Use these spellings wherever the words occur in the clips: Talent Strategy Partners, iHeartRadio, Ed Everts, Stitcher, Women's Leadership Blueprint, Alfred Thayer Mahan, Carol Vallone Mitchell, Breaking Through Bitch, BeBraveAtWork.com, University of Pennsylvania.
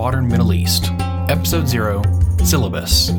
Modern Middle East, Episode 0, Syllabus.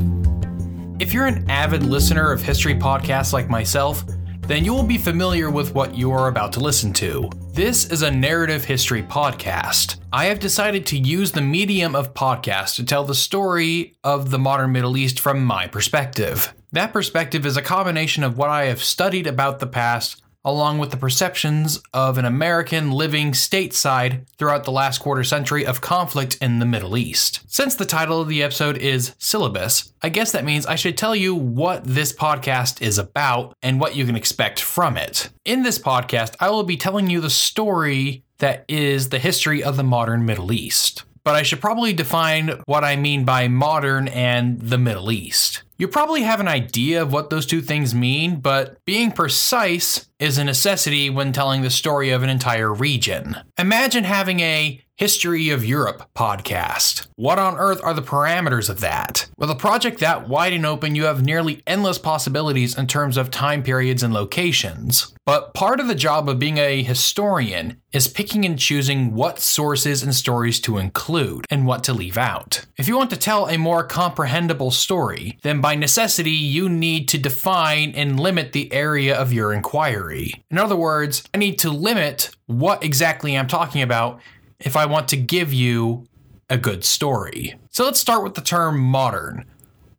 If you're an avid listener of history podcasts like myself, then you will be familiar with what you are about to listen to. This is a narrative history podcast. I have decided to use the medium of podcast to tell the story of the modern Middle East from my perspective. That perspective is a combination of what I have studied about the past, along with the perceptions of an American living stateside throughout the last quarter century of conflict in the Middle East. Since the title of the episode is Syllabus, I guess that means I should tell you what this podcast is about and what you can expect from it. In this podcast, I will be telling you the story that is the history of the modern Middle East. But I should probably define what I mean by modern and the Middle East. You probably have an idea of what those two things mean, but being precise is a necessity when telling the story of an entire region. Imagine having a History of Europe podcast. What on earth are the parameters of that? With a project that wide and open, you have nearly endless possibilities in terms of time periods and locations. But part of the job of being a historian is picking and choosing what sources and stories to include and what to leave out. If you want to tell a more comprehensible story, then by necessity, you need to define and limit the area of your inquiry. In other words, I need to limit what exactly I'm talking about if I want to give you a good story. So let's start with the term modern.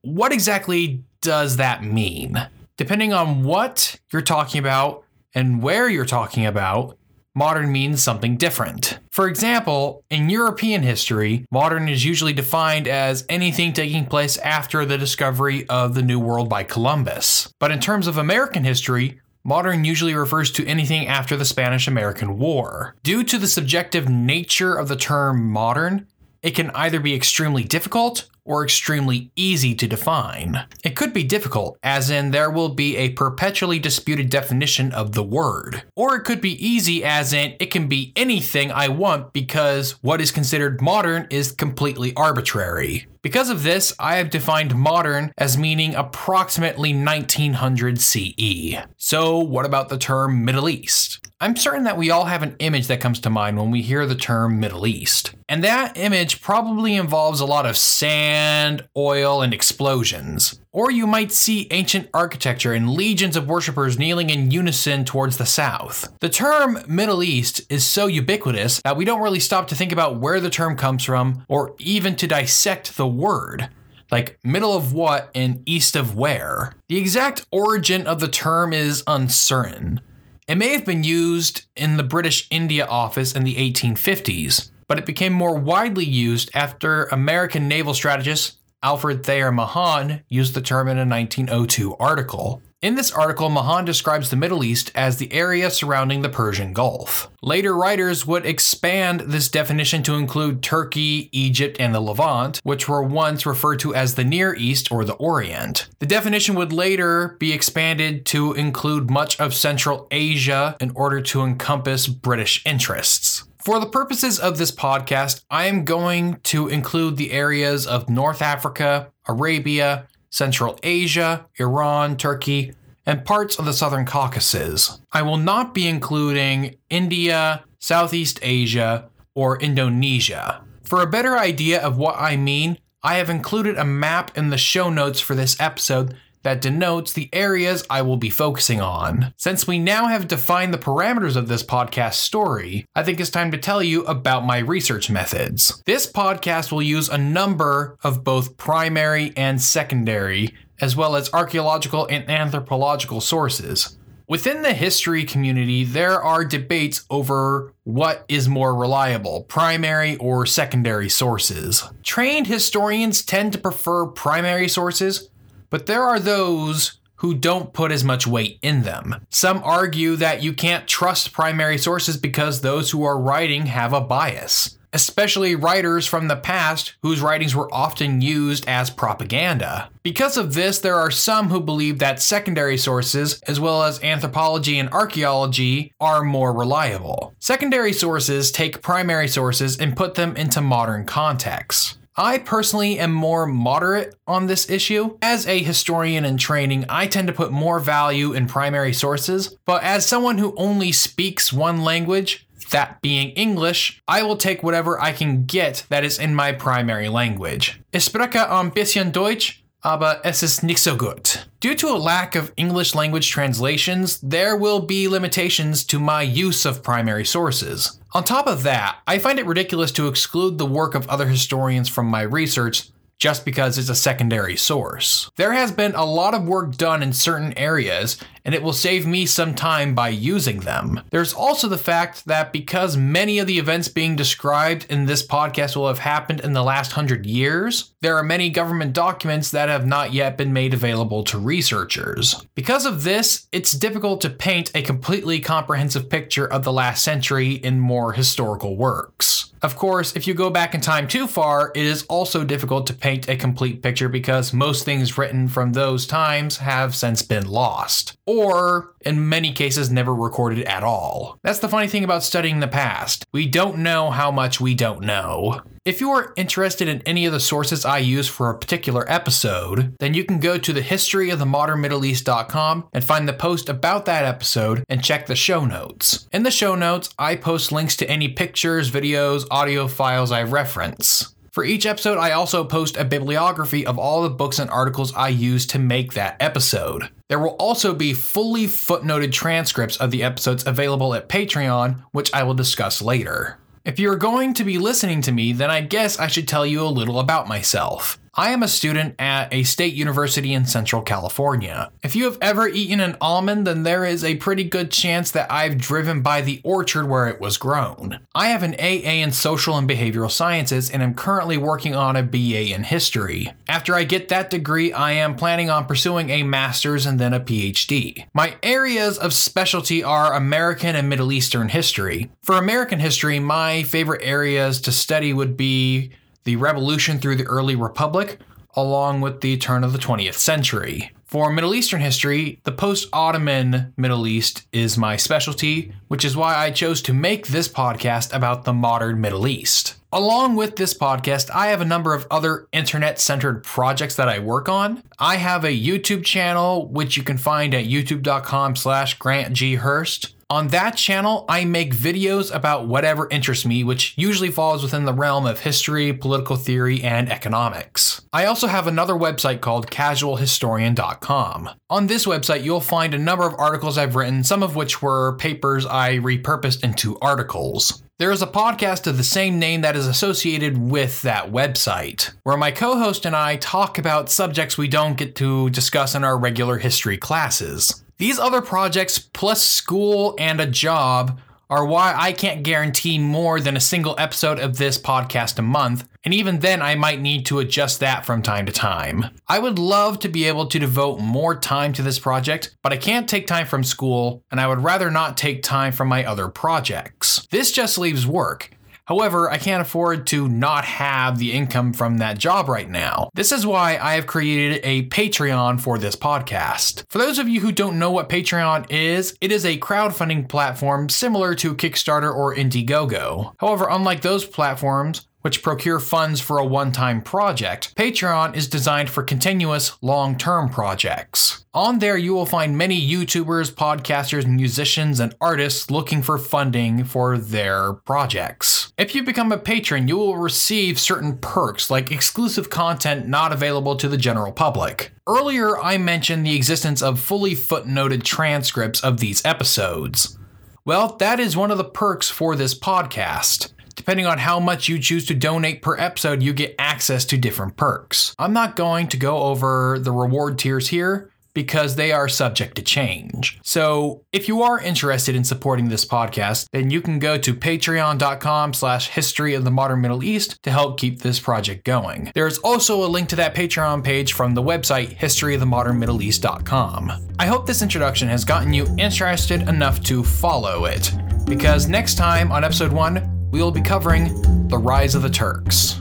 What exactly does that mean? Depending on what you're talking about and where you're talking about, modern means something different. For example, in European history, modern is usually defined as anything taking place after the discovery of the New World by Columbus. But in terms of American history, modern usually refers to anything after the Spanish-American War. Due to the subjective nature of the term modern, it can either be extremely difficult or extremely easy to define. It could be difficult, as in there will be a perpetually disputed definition of the word. Or it could be easy, as in it can be anything I want because what is considered modern is completely arbitrary. Because of this, I have defined modern as meaning approximately 1900 CE. So what about the term Middle East? I'm certain that we all have an image that comes to mind when we hear the term Middle East. And that image probably involves a lot of sand, oil, and explosions. Or you might see ancient architecture and legions of worshippers kneeling in unison towards the south. The term Middle East is so ubiquitous that we don't really stop to think about where the term comes from or even to dissect the word, like middle of what and east of where. The exact origin of the term is uncertain. It may have been used in the British India Office in the 1850s, but it became more widely used after American naval strategist Alfred Thayer Mahan used the term in a 1902 article. In this article, Mahan describes the Middle East as the area surrounding the Persian Gulf. Later writers would expand this definition to include Turkey, Egypt, and the Levant, which were once referred to as the Near East or the Orient. The definition would later be expanded to include much of Central Asia in order to encompass British interests. For the purposes of this podcast, I am going to include the areas of North Africa, Arabia, Central Asia, Iran, Turkey, and parts of the Southern Caucasus. I will not be including India, Southeast Asia, or Indonesia. For a better idea of what I mean, I have included a map in the show notes for this episode that denotes the areas I will be focusing on. Since we now have defined the parameters of this podcast story, I think it's time to tell you about my research methods. This podcast will use a number of both primary and secondary, as well as archaeological and anthropological sources. Within the history community, there are debates over what is more reliable, primary or secondary sources. Trained historians tend to prefer primary sources, but there are those who don't put as much weight in them. Some argue that you can't trust primary sources because those who are writing have a bias, especially writers from the past whose writings were often used as propaganda. Because of this, there are some who believe that secondary sources, as well as anthropology and archaeology, are more reliable. Secondary sources take primary sources and put them into modern contexts. I personally am more moderate on this issue. As a historian in training, I tend to put more value in primary sources, but as someone who only speaks one language, that being English, I will take whatever I can get that is in my primary language. Ich spreche ein bisschen Deutsch, aber es ist nicht so gut. Due to a lack of English language translations, there will be limitations to my use of primary sources. On top of that, I find it ridiculous to exclude the work of other historians from my research just because it's a secondary source. There has been a lot of work done in certain areas, and it will save me some time by using them. There's also the fact that because many of the events being described in this podcast will have happened in the last 100 years, there are many government documents that have not yet been made available to researchers. Because of this, it's difficult to paint a completely comprehensive picture of the last century in more historical works. Of course, if you go back in time too far, it is also difficult to paint a complete picture because most things written from those times have since been lost, or in many cases never recorded at all. That's the funny thing about studying the past. We don't know how much we don't know. If you are interested in any of the sources I use for a particular episode, then you can go to thehistoryofthemodernmiddleeast.com and find the post about that episode and check the show notes. In the show notes, I post links to any pictures, videos, audio files I reference. For each episode, I also post a bibliography of all the books and articles I used to make that episode. There will also be fully footnoted transcripts of the episodes available at Patreon, which I will discuss later. If you're going to be listening to me, then I guess I should tell you a little about myself. I am a student at a state university in Central California. If you have ever eaten an almond, then there is a pretty good chance that I've driven by the orchard where it was grown. I have an AA in social and behavioral sciences, and I'm currently working on a BA in history. After I get that degree, I am planning on pursuing a master's and then a PhD. My areas of specialty are American and Middle Eastern history. For American history, my favorite areas to study would be the Revolution through the early Republic, along with the turn of the 20th century. For Middle Eastern history, the post-Ottoman Middle East is my specialty, which is why I chose to make this podcast about the modern Middle East. Along with this podcast, I have a number of other internet-centered projects that I work on. I have a YouTube channel, which you can find at youtube.com/GrantGHurst. On that channel, I make videos about whatever interests me, which usually falls within the realm of history, political theory, and economics. I also have another website called casualhistorian.com. On this website, you'll find a number of articles I've written, some of which were papers I repurposed into articles. There is a podcast of the same name that is associated with that website, where my co-host and I talk about subjects we don't get to discuss in our regular history classes. These other projects, plus school and a job, are why I can't guarantee more than a single episode of this podcast a month, and even then I might need to adjust that from time to time. I would love to be able to devote more time to this project, but I can't take time from school, and I would rather not take time from my other projects. This just leaves work. However, I can't afford to not have the income from that job right now. This is why I have created a Patreon for this podcast. For those of you who don't know what Patreon is, it is a crowdfunding platform similar to Kickstarter or Indiegogo. However, unlike those platforms, which procure funds for a one-time project, Patreon is designed for continuous, long-term projects. On there, you will find many YouTubers, podcasters, musicians, and artists looking for funding for their projects. If you become a patron, you will receive certain perks, like exclusive content not available to the general public. Earlier, I mentioned the existence of fully footnoted transcripts of these episodes. Well, that is one of the perks for this podcast. Depending on how much you choose to donate per episode, you get access to different perks. I'm not going to go over the reward tiers here because they are subject to change. So if you are interested in supporting this podcast, then you can go to patreon.com/historyofthemodernmiddleeast to help keep this project going. There's also a link to that Patreon page from the website historyofthemodernmiddleeast.com. I hope this introduction has gotten you interested enough to follow it, because next time on episode 1, we will be covering the rise of the Turks.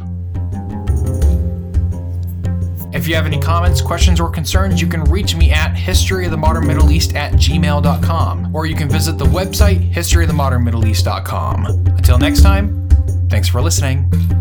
If you have any comments, questions, or concerns, you can reach me at historyofthemodernmiddleeast@gmail.com, or you can visit the website historyofthemodernmiddleeast.com. Until next time, thanks for listening.